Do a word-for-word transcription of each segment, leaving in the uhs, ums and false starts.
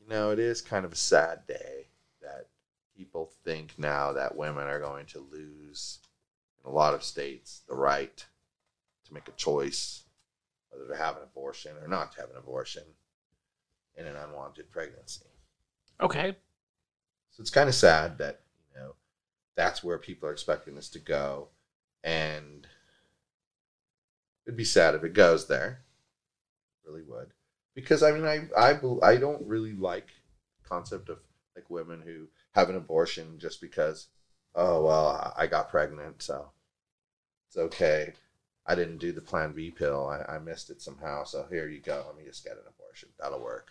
you know, it is kind of a sad day that people think now that women are going to lose, in a lot of states, the right to make a choice whether to have an abortion or not to have an abortion in an unwanted pregnancy. Okay. So it's kind of sad that, you know, that's where people are expecting this to go, and it'd be sad if it goes there. It really would. Because, I mean, I, I, I don't really like the concept of, like, women who have an abortion just because, oh, well, I got pregnant, so it's okay. I didn't do the Plan B pill. I, I missed it somehow, so here you go. Let me just get an abortion. That'll work.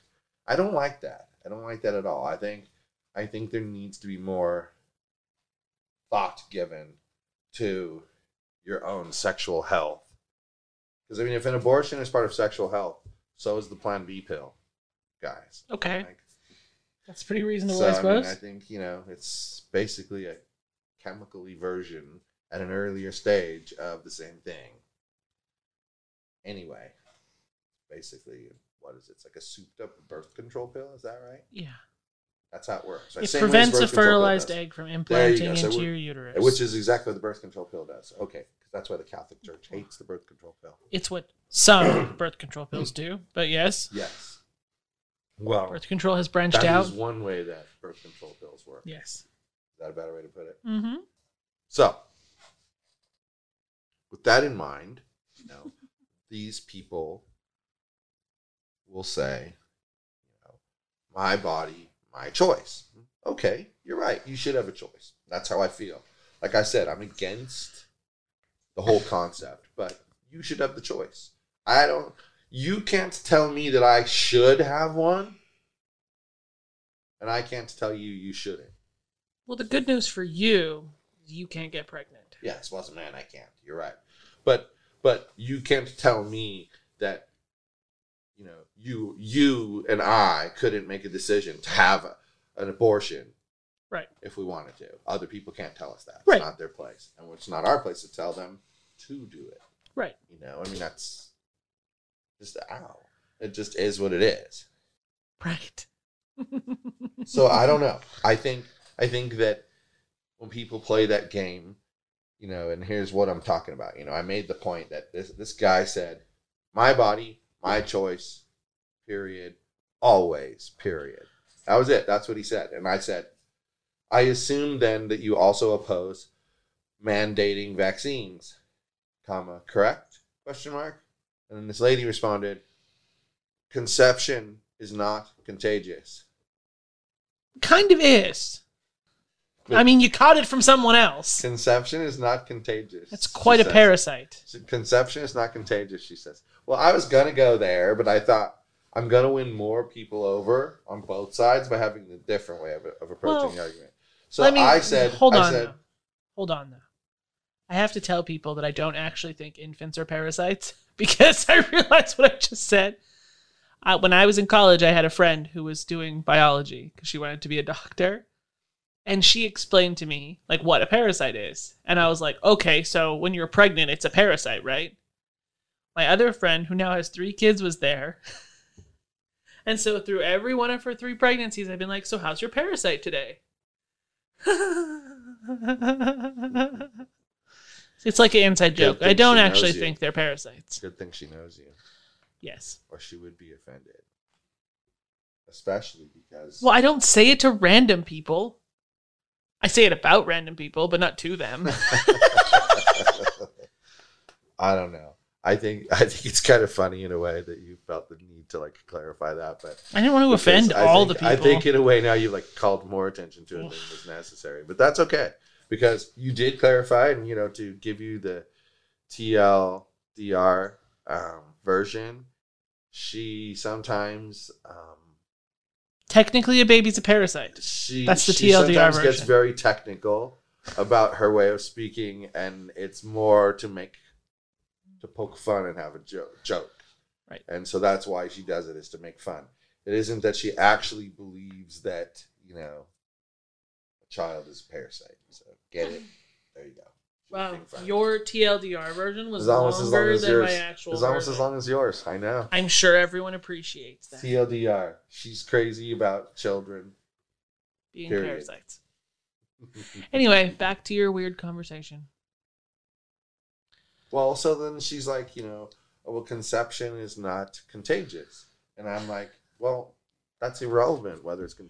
I don't like that. I don't like that at all. I think I think there needs to be more thought given to your own sexual health. Because, I mean, if an abortion is part of sexual health, so is the Plan B pill, guys. Okay. Like, that's pretty reasonable, so, I suppose. I mean, I think, you know, it's basically a chemical version at an earlier stage of the same thing. Anyway, basically, what is it? It's like a souped-up birth control pill. Is that right? Yeah. That's how it works. Right? It same prevents a fertilized egg from implanting you so into we, your uterus. Which is exactly what the birth control pill does. Okay. That's why the Catholic Church hates the birth control pill. It's what some birth control pills do, but yes. Yes. Well, birth control has branched out. That is one way that birth control pills work. Yes. Is that a better way to put it? Mm-hmm. So, with that in mind, you know, these people will say, you know, my body, my choice. Okay, you're right. You should have a choice. That's how I feel. Like I said, I'm against the whole concept, but you should have the choice. I don't, you can't tell me that I should have one, and I can't tell you you shouldn't. Well, the good news for you is you can't get pregnant. Yes, well, as a man, I can't. You're right. But, but you can't tell me that, you know, you, you and I couldn't make a decision to have a, an abortion. Right. If we wanted to. Other people can't tell us that. It's right. Not their place. And it's not our place to tell them to do it. Right. You know, I mean, that's just, ow. It just is what it is. Right. So I don't know. I think, I think that when people play that game, you know, and here's what I'm talking about. You know, I made the point that this, this guy said, my body, my choice, period, always, period. That was it. That's what he said. And I said, I assume then that you also oppose mandating vaccines, comma, correct? Question mark. And then this lady responded, conception is not contagious. Kind of is. But I mean, you caught it from someone else. Conception is not contagious. That's quite a says. Parasite. Conception is not contagious, she says. Well, I was going to go there, but I thought, I'm going to win more people over on both sides by having a different way of, of approaching well, the argument. So I, mean, I said, hold on, I said, hold on though. I have to tell people that I don't actually think infants are parasites because I realized what I just said. Uh, when I was in college, I had a friend who was doing biology because she wanted to be a doctor. And she explained to me like what a parasite is. And I was like, okay, so when you're pregnant, it's a parasite, right? My other friend who now has three kids was there. And so through every one of her three pregnancies, I've been like, so how's your parasite today? It's like an inside joke. I don't actually think they're parasites. Good thing she knows you. Yes. Or she would be offended. especially because... Well, I don't say it to random people. I say it about random people, but not to them. I don't know. I think I think it's kind of funny in a way that you felt the need to like clarify that, but I didn't want to offend all the people. I think in a way now you've like called more attention to it than was necessary, but that's okay because you did clarify, and you know, to give you the T L D R um, version, she sometimes um, technically a baby's a parasite. She, that's the T L D R version. She sometimes gets very technical about her way of speaking, and it's more to make. To poke fun and have a joke, joke, right? And so that's why she does it, is to make fun. It isn't that she actually believes that, you know, a child is a parasite. So get it? There you go. Wow, your T L D R version was almost as long as yours. It was almost as long as yours. I know. I'm sure everyone appreciates that. T L D R. She's crazy about children being parasites. Anyway, back to your weird conversation. Well, so then she's like, you know, oh, well, conception is not contagious. And I'm like, well, that's irrelevant, whether it's con-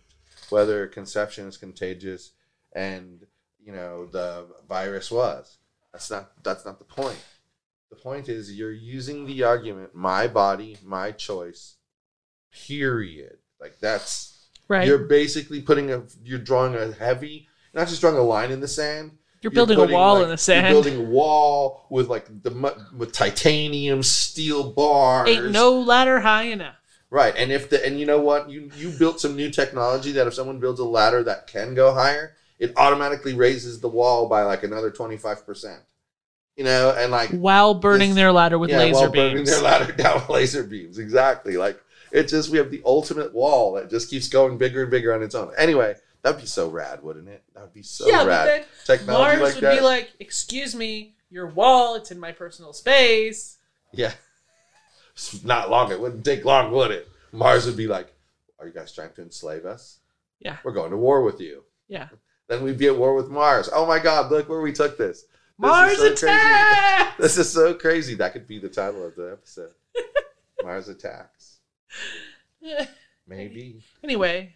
whether conception is contagious and, you know, the virus was. That's not that's not the point. The point is you're using the argument, my body, my choice, period. Like that's, right. You're basically putting a, you're drawing a heavy, not just drawing a line in the sand. You're building you're putting, a wall like, in the sand. You're building a wall with like the with titanium steel bars. Ain't no ladder high enough. Right, and if the and you know what, you you built some new technology that if someone builds a ladder that can go higher, it automatically raises the wall by like another twenty-five percent. You know, and like while burning this, their ladder with yeah, laser while beams. While burning their ladder down with laser beams, exactly. Like it's just we have the ultimate wall that just keeps going bigger and bigger on its own. Anyway. That'd be so rad, wouldn't it? That'd be so yeah, rad. But then technology Mars like would that. Be like, "Excuse me, your wall. It's in my personal space." Yeah, it's not long. It wouldn't take long, would it? Mars would be like, "Are you guys trying to enslave us? Yeah, we're going to war with you." Yeah. Then we'd be at war with Mars. Oh my God! Look where we took this. This Mars so Attacks. Crazy. This is so crazy. That could be the title of the episode. Mars Attacks. Maybe. Anyway.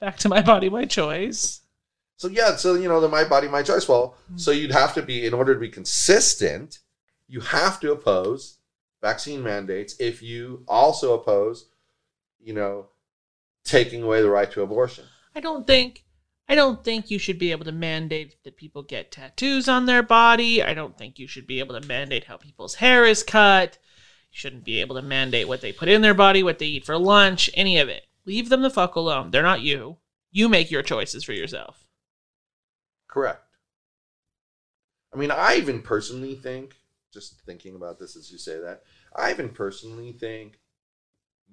Back to my body, my choice. So, yeah, so, you know, the my body, my choice. Well, mm-hmm. So you'd have to be, in order to be consistent, you have to oppose vaccine mandates if you also oppose, you know, taking away the right to abortion. I don't think, I don't think you should be able to mandate that people get tattoos on their body. I don't think you should be able to mandate how people's hair is cut. You shouldn't be able to mandate what they put in their body, what they eat for lunch, any of it. Leave them the fuck alone. They're not you. You make your choices for yourself. Correct. I mean, I even personally think, just thinking about this as you say that, I even personally think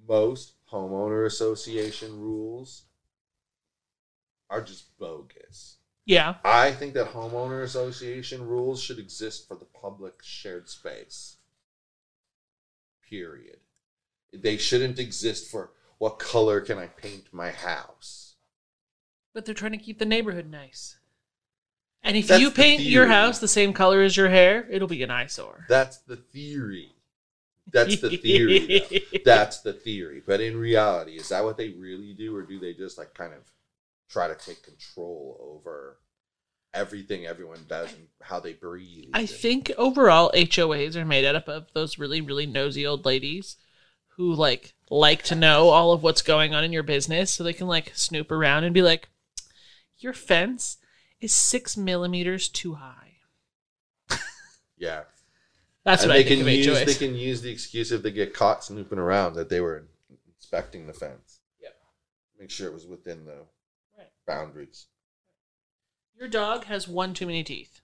most homeowner association rules are just bogus. Yeah. I think that homeowner association rules should exist for the public shared space. Period. They shouldn't exist for... What color can I paint my house? But they're trying to keep the neighborhood nice. And if That's you paint your house the same color as your hair, it'll be an eyesore. That's the theory. That's the theory. That's the theory. But in reality, is that what they really do? Or do they just like kind of try to take control over everything everyone does and how they breathe? I think overall H O As are made up of those really, really nosy old ladies who like like to know all of what's going on in your business so they can like snoop around and be like, your fence is six millimeters too high. Yeah. That's and what I think of use, H O As. They can use the excuse if they get caught snooping around that they were inspecting the fence. Yeah. Make sure it was within the right. boundaries. Your dog has one too many teeth.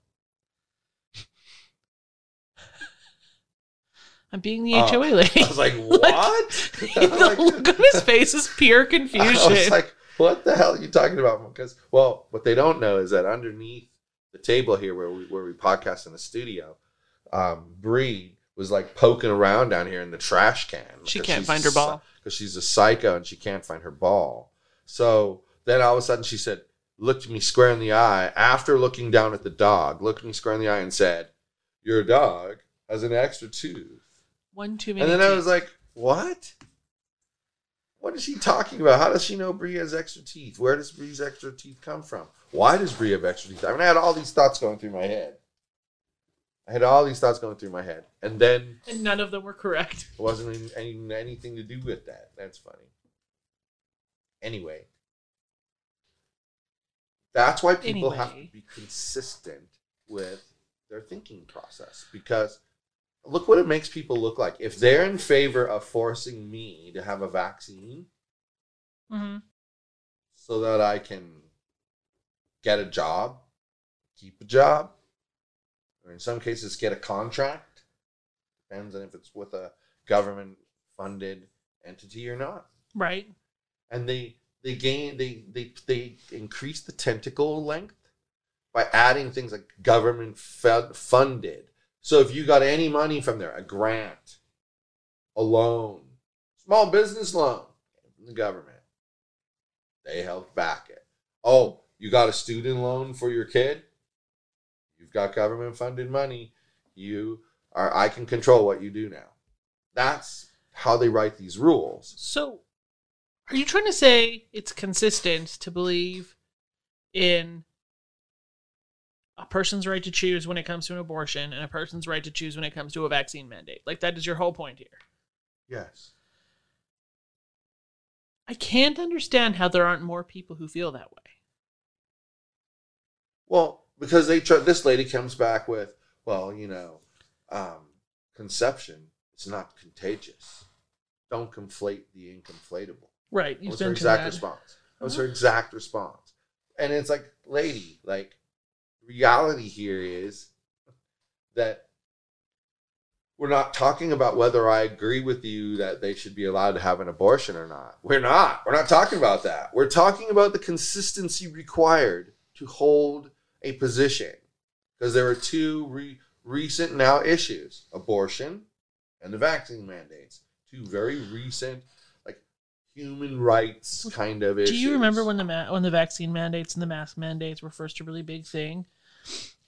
I'm being the H O A uh, lady. I was like, what? Like, the like, look on his face is pure confusion. I was like, what the hell are you talking about? Because, well, what they don't know is that underneath the table here where we where we podcast in the studio, um, Bree was like poking around down here in the trash can. She can't find her ball. Because she's a psycho and she can't find her ball. So then all of a sudden she said, looked me square in the eye after looking down at the dog, looked me square in the eye and said, your dog has an extra tooth. One too many. And then I was like, what? What is he talking about? How does she know Bree has extra teeth? Where does Bree's extra teeth come from? Why does Bree have extra teeth? I mean, I had all these thoughts going through my head. I had all these thoughts going through my head. And then... And none of them were correct. It wasn't any, anything to do with that. That's funny. Anyway. That's why people anyway. have to be consistent with their thinking process. Because look what it makes people look like. If they're in favor of forcing me to have a vaccine mm-hmm. so that I can get a job, keep a job, or in some cases get a contract, depends on if it's with a government-funded entity or not. Right. And they they gain they they they increase the tentacle length by adding things like government fed, funded. So if you got any money from there, a grant, a loan, small business loan from the government, they help back it. Oh, you got a student loan for your kid? You've got government-funded money. You are. I can control what you do now. That's how they write these rules. So are you trying to say it's consistent to believe in a person's right to choose when it comes to an abortion and a person's right to choose when it comes to a vaccine mandate? Like, that is your whole point here. Yes. I can't understand how there aren't more people who feel that way. Well, because they try, this lady comes back with, well, you know, um, conception is not contagious. Don't conflate the inconflatable. Right. That was her exact response. That was her exact response. And it's like, lady, like, reality here is that we're not talking about whether I agree with you that they should be allowed to have an abortion or not. We're not. We're not talking about that. We're talking about the consistency required to hold a position. Because there are two re- recent now issues, abortion and the vaccine mandates. Two very recent, like, human rights kind of issues. Do you remember when the ma- when the vaccine mandates and the mask mandates were first a really big thing?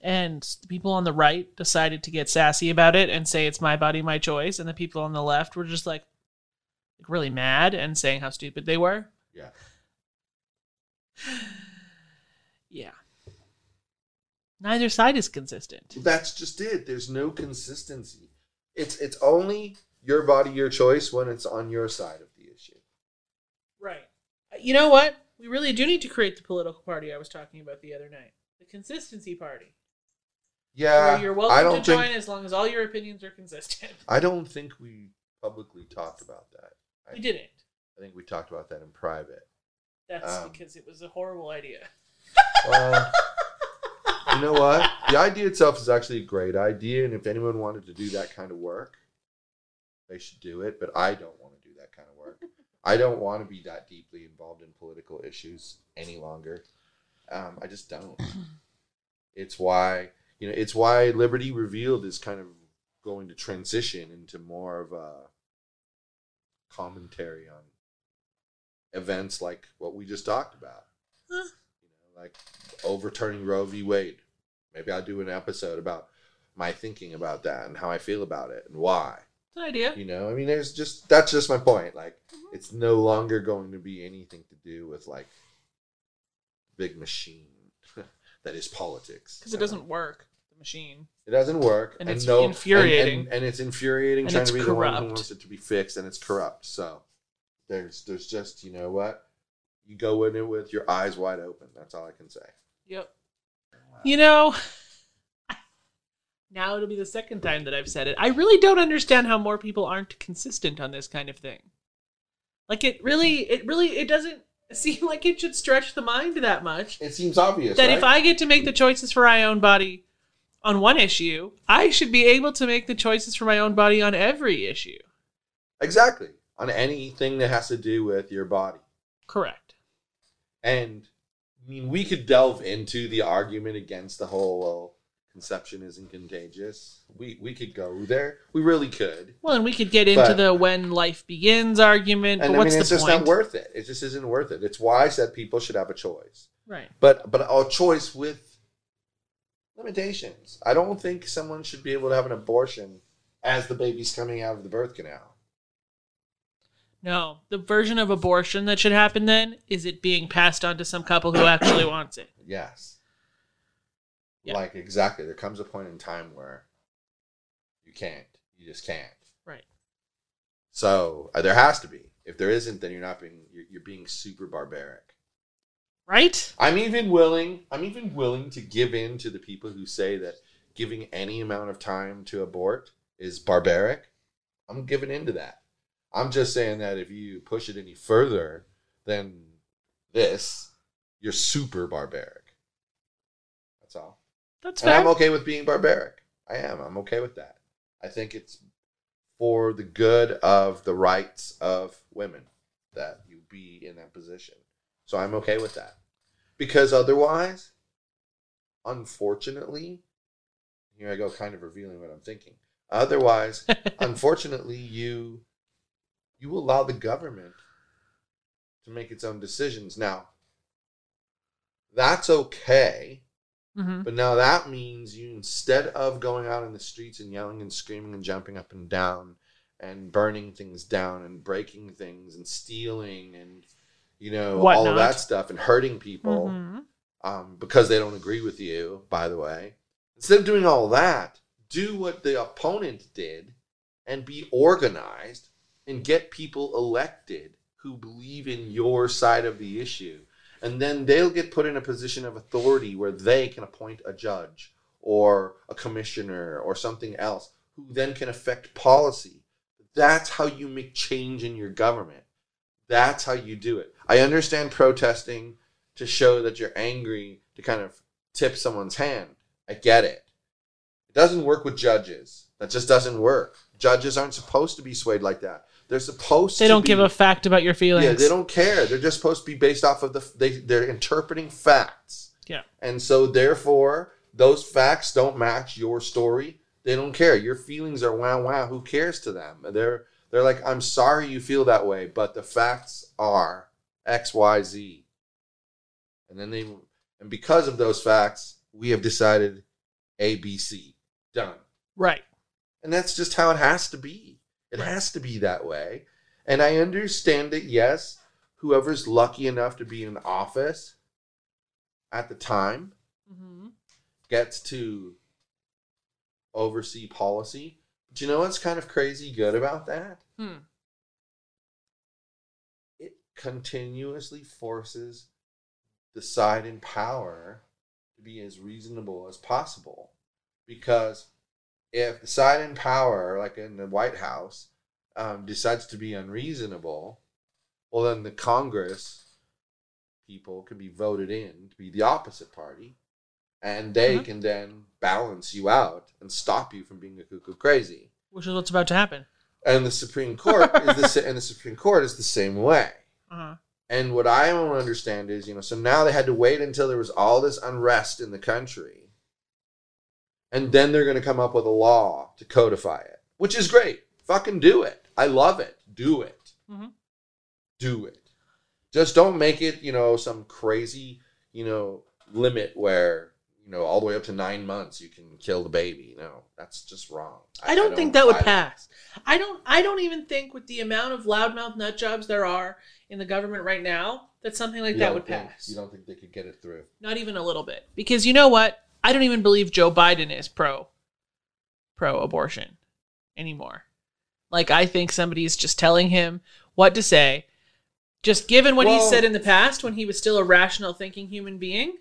And the people on the right decided to get sassy about it and say, it's my body, my choice. And the people on the left were just like, like really mad and saying how stupid they were. Yeah. Yeah. Neither side is consistent. That's just it. There's no consistency. It's it's only your body, your choice when it's on your side of the issue. Right. You know what? We really do need to create the political party I was talking about the other night. The consistency party. Yeah, you're welcome I don't to join think, as long as all your opinions are consistent. I don't think we publicly talked about that. I, we didn't. I think we talked about that in private. That's um, because it was a horrible idea. Well, you know what? The idea itself is actually a great idea, and if anyone wanted to do that kind of work, they should do it. But I don't want to do that kind of work. I don't want to be that deeply involved in political issues any longer. Um, I just don't. It's why, you know, it's why Liberty Revealed is kind of going to transition into more of a commentary on events like what we just talked about. Huh? You know, like overturning Roe v. Wade. Maybe I'll do an episode about my thinking about that and how I feel about it and why. It's an idea. You know, I mean, there's just, that's just my point. Like, mm-hmm. It's no longer going to be anything to do with, like, big machine that is politics because it doesn't work. The machine it doesn't work, and, and it's no, infuriating, and, and, and it's infuriating and trying it's to be corrupt. The one who wants it to be fixed, and it's corrupt. So there's there's just you know what you go in it with your eyes wide open. That's all I can say. Yep. Wow. You know, now it'll be the second time that I've said it. I really don't understand how more people aren't consistent on this kind of thing. Like it really, it really, it doesn't. Seem like it should stretch the mind that much. It seems obvious that right? If I get to make the choices for my own body on one issue, I should be able to make the choices for my own body on every issue. Exactly. On anything that has to do with your body. Correct. And I mean, we could delve into the argument against the whole, well, conception isn't contagious. We we could go there. We really could. Well, and we could get into but, the when life begins argument. But and what's I mean, it's the just point? Not worth it. It just isn't worth it. It's why I said people should have a choice. Right. But but a choice with limitations. I don't think someone should be able to have an abortion as the baby's coming out of the birth canal. No, the version of abortion that should happen then is it being passed on to some couple who actually wants it. Yes. Yeah. Like, exactly. There comes a point in time where you can't. You just can't. Right. So uh, there has to be. If there isn't, then you're not being, you're, you're being super barbaric. Right? I'm even willing, I'm even willing to give in to the people who say that giving any amount of time to abort is barbaric. I'm giving into that. I'm just saying that if you push it any further than this, you're super barbaric. That's all. That's fair. And I'm okay with being barbaric. I am. I'm okay with that. I think it's for the good of the rights of women that you be in that position. So I'm okay with that. Because otherwise, unfortunately, here I go kind of revealing what I'm thinking. Otherwise, unfortunately, you... You allow the government to make its own decisions. Now, that's okay, mm-hmm. but now that means you, instead of going out in the streets and yelling and screaming and jumping up and down and burning things down and breaking things and stealing and, you know, whatnot, all of that stuff and hurting people mm-hmm. um, because they don't agree with you, by the way, instead of doing all that, do what the opponent did and be organized. And get people elected who believe in your side of the issue. And then they'll get put in a position of authority where they can appoint a judge or a commissioner or something else who then can affect policy. That's how you make change in your government. That's how you do it. I understand protesting to show that you're angry, to kind of tip someone's hand. I get it. It doesn't work with judges. That just doesn't work. Judges aren't supposed to be swayed like that. They're supposed to They don't to be, give a fact about your feelings. Yeah, they don't care. They're just supposed to be based off of the... They, they're interpreting facts. Yeah. And so, therefore, those facts don't match your story. They don't care. Your feelings are wow, wow. Who cares to them? They're they're like, I'm sorry you feel that way, but the facts are X, Y, Z. And then they... And because of those facts, we have decided A, B, C. Done. Right. And that's just how it has to be. It has to be that way. And I understand that, yes, whoever's lucky enough to be in office at the time mm-hmm. gets to oversee policy. But you know what's kind of crazy good about that? Hmm. It continuously forces the side in power to be as reasonable as possible. Because... if the side in power, like in the White House, um, decides to be unreasonable, well, then the Congress people can be voted in to be the opposite party, and they mm-hmm. can then balance you out and stop you from being a cuckoo crazy. Which is what's about to happen. And the Supreme Court is the and the Supreme Court is the same way. Uh-huh. And what I don't understand is, you know, so now they had to wait until there was all this unrest in the country. And then they're going to come up with a law to codify it, which is great. Fucking do it. I love it. Do it. Mm-hmm. Do it. Just don't make it, you know, some crazy, you know, limit where, you know, all the way up to nine months you can kill the baby. No, that's just wrong. I, I, don't, I don't think that would I pass. I don't I don't even think with the amount of loudmouth nut jobs there are in the government right now that something like that would think, pass. You don't think they could get it through? Not even a little bit. Because you know what? I don't even believe Joe Biden is pro, pro abortion anymore. Like, I think somebody's just telling him what to say. Just given what well, he said in the past when he was still a rational thinking human being.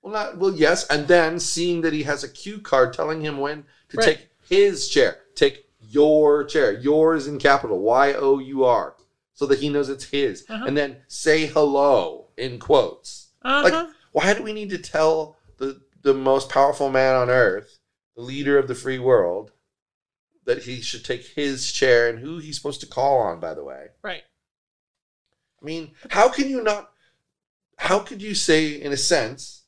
Well, not, well, yes. And then seeing that he has a cue card telling him when to right. take his chair, take your chair. Yours in capital, Y O U R, so that he knows it's his. Uh-huh. And then say hello in quotes. Uh-huh. Like, why do we need to tell the... the most powerful man on earth, the leader of the free world, that he should take his chair and who he's supposed to call on, by the way. Right. I mean, how can you not, how could you say, in a sense,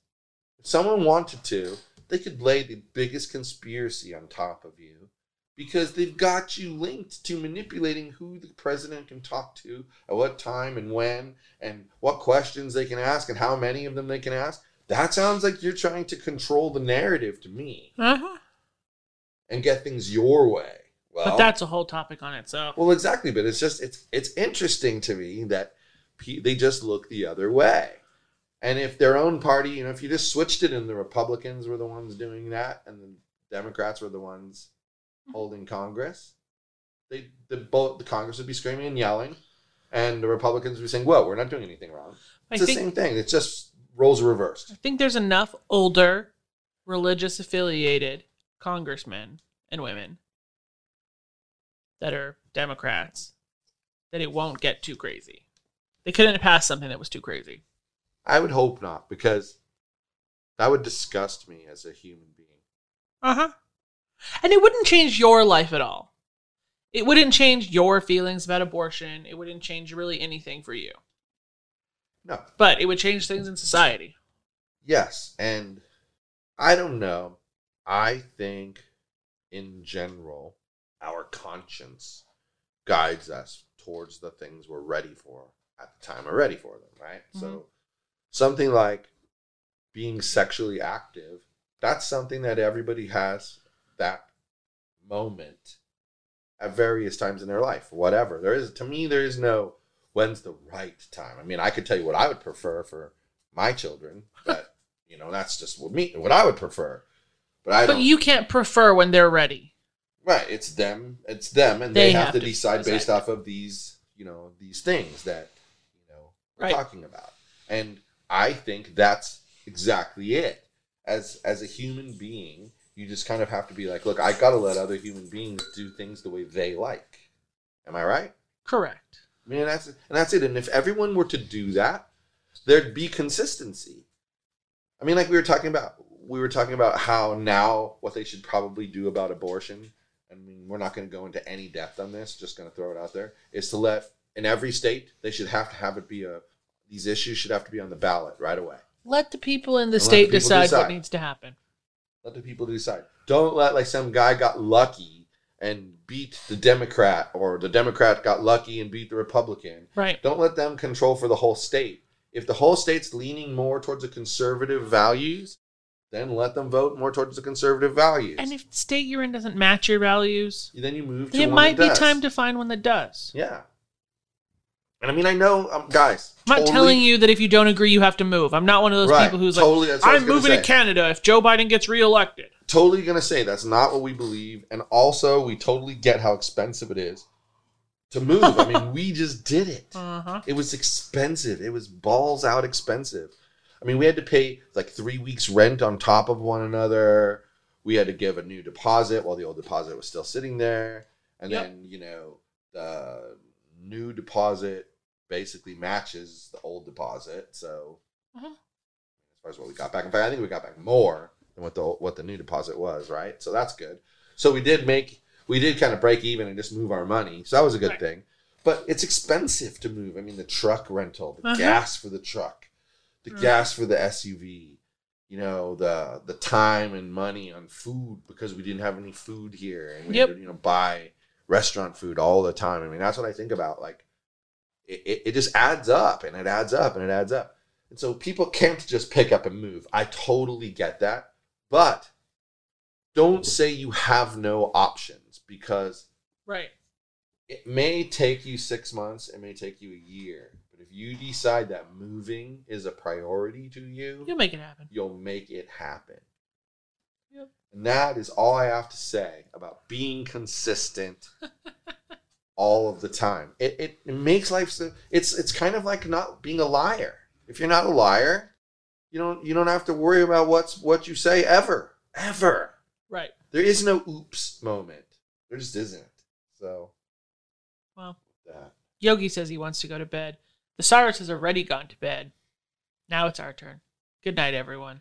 if someone wanted to, they could lay the biggest conspiracy on top of you because they've got you linked to manipulating who the president can talk to, at what time and when, and what questions they can ask and how many of them they can ask. That sounds like you're trying to control the narrative to me. Uh-huh. And get things your way. Well, but that's a whole topic on itself. Well, exactly. But it's just it's it's interesting to me that pe- they just look the other way. And if their own party, you know, if you just switched it and the Republicans were the ones doing that and the Democrats were the ones holding Congress, they the both the Congress would be screaming and yelling, and the Republicans would be saying, "Whoa, we're not doing anything wrong." It's I the think, same thing. It's just roles reversed. I think there's enough older, religious affiliated congressmen and women that are Democrats that it won't get too crazy. They couldn't pass something that was too crazy. I would hope not, because that would disgust me as a human being. Uh-huh. And it wouldn't change your life at all. It wouldn't change your feelings about abortion. It wouldn't change really anything for you. No. But it would change things in society. Yes. And I don't know. I think in general, our conscience guides us towards the things we're ready for at the time we're ready for them, right? Mm-hmm. So something like being sexually active, that's something that everybody has that moment at various times in their life, whatever. There is, to me, there is no when's the right time. I mean, I could tell you what I would prefer for my children, but, you know, that's just what me, what I would prefer. But I But don't, you can't prefer when they're ready. Right, it's them, it's them, and they, they have, have to, to decide exactly. based off of these, you know, these things that, you know, we're right. talking about. And I think that's exactly it. As as a human being, you just kind of have to be like, look, I got to let other human beings do things the way they like. Am I right? Correct. I mean, that's and that's it. And if everyone were to do that, there'd be consistency. I mean, like we were talking about, we were talking about how now what they should probably do about abortion. I mean, we're not going to go into any depth on this, just going to throw it out there, is to let, in every state, they should have to have it be a, these issues should have to be on the ballot right away. Let the people in the and state the decide, decide what needs to happen. Let the people decide. Don't let, like, some guy got lucky and beat the Democrat, or the Democrat got lucky and beat the Republican. Right. Don't let them control for the whole state. If the whole state's leaning more towards the conservative values, then let them vote more towards the conservative values. And if the state you're in doesn't match your values, then you move to one that does. It might be time to find one that does. Yeah. And I mean, I know, um, guys. I'm totally, not telling you that if you don't agree, you have to move. I'm not one of those right, people who's totally, like, I'm moving say. to Canada if Joe Biden gets reelected. Totally going to say that's not what we believe. And also, we totally get how expensive it is to move. I mean, we just did it. Uh-huh. It was expensive. It was balls out expensive. I mean, we had to pay like three weeks rent on top of one another. We had to give a new deposit while the old deposit was still sitting there. And yep. then, you know, the new deposit basically matches the old deposit. So uh-huh. as far as what we got back. In fact, I think we got back more than what the what the new deposit was, right? So that's good. So we did make, we did kind of break even and just move our money. So that was a good right. thing. But it's expensive to move. I mean, the truck rental, the uh-huh. gas for the truck. The gas for the S U V, you know, the the time and money on food because we didn't have any food here and we yep. had to, you know, buy restaurant food all the time. I mean, that's what I think about. Like, it, it, it just adds up and it adds up and it adds up. And so people can't just pick up and move. I totally get that. But don't say you have no options because right. it may take you six months. It may take you a year. If you decide that moving is a priority to you, you'll make it happen. You'll make it happen. Yep. And that is all I have to say about being consistent all of the time. It, it it makes life so it's it's kind of like not being a liar. If you're not a liar, you don't you don't have to worry about what's what you say ever. Ever. Right. There is no oops moment. There just isn't. So well. That. Yogi says he wants to go to bed. The Cyrus has already gone to bed. Now it's our turn. Good night, everyone.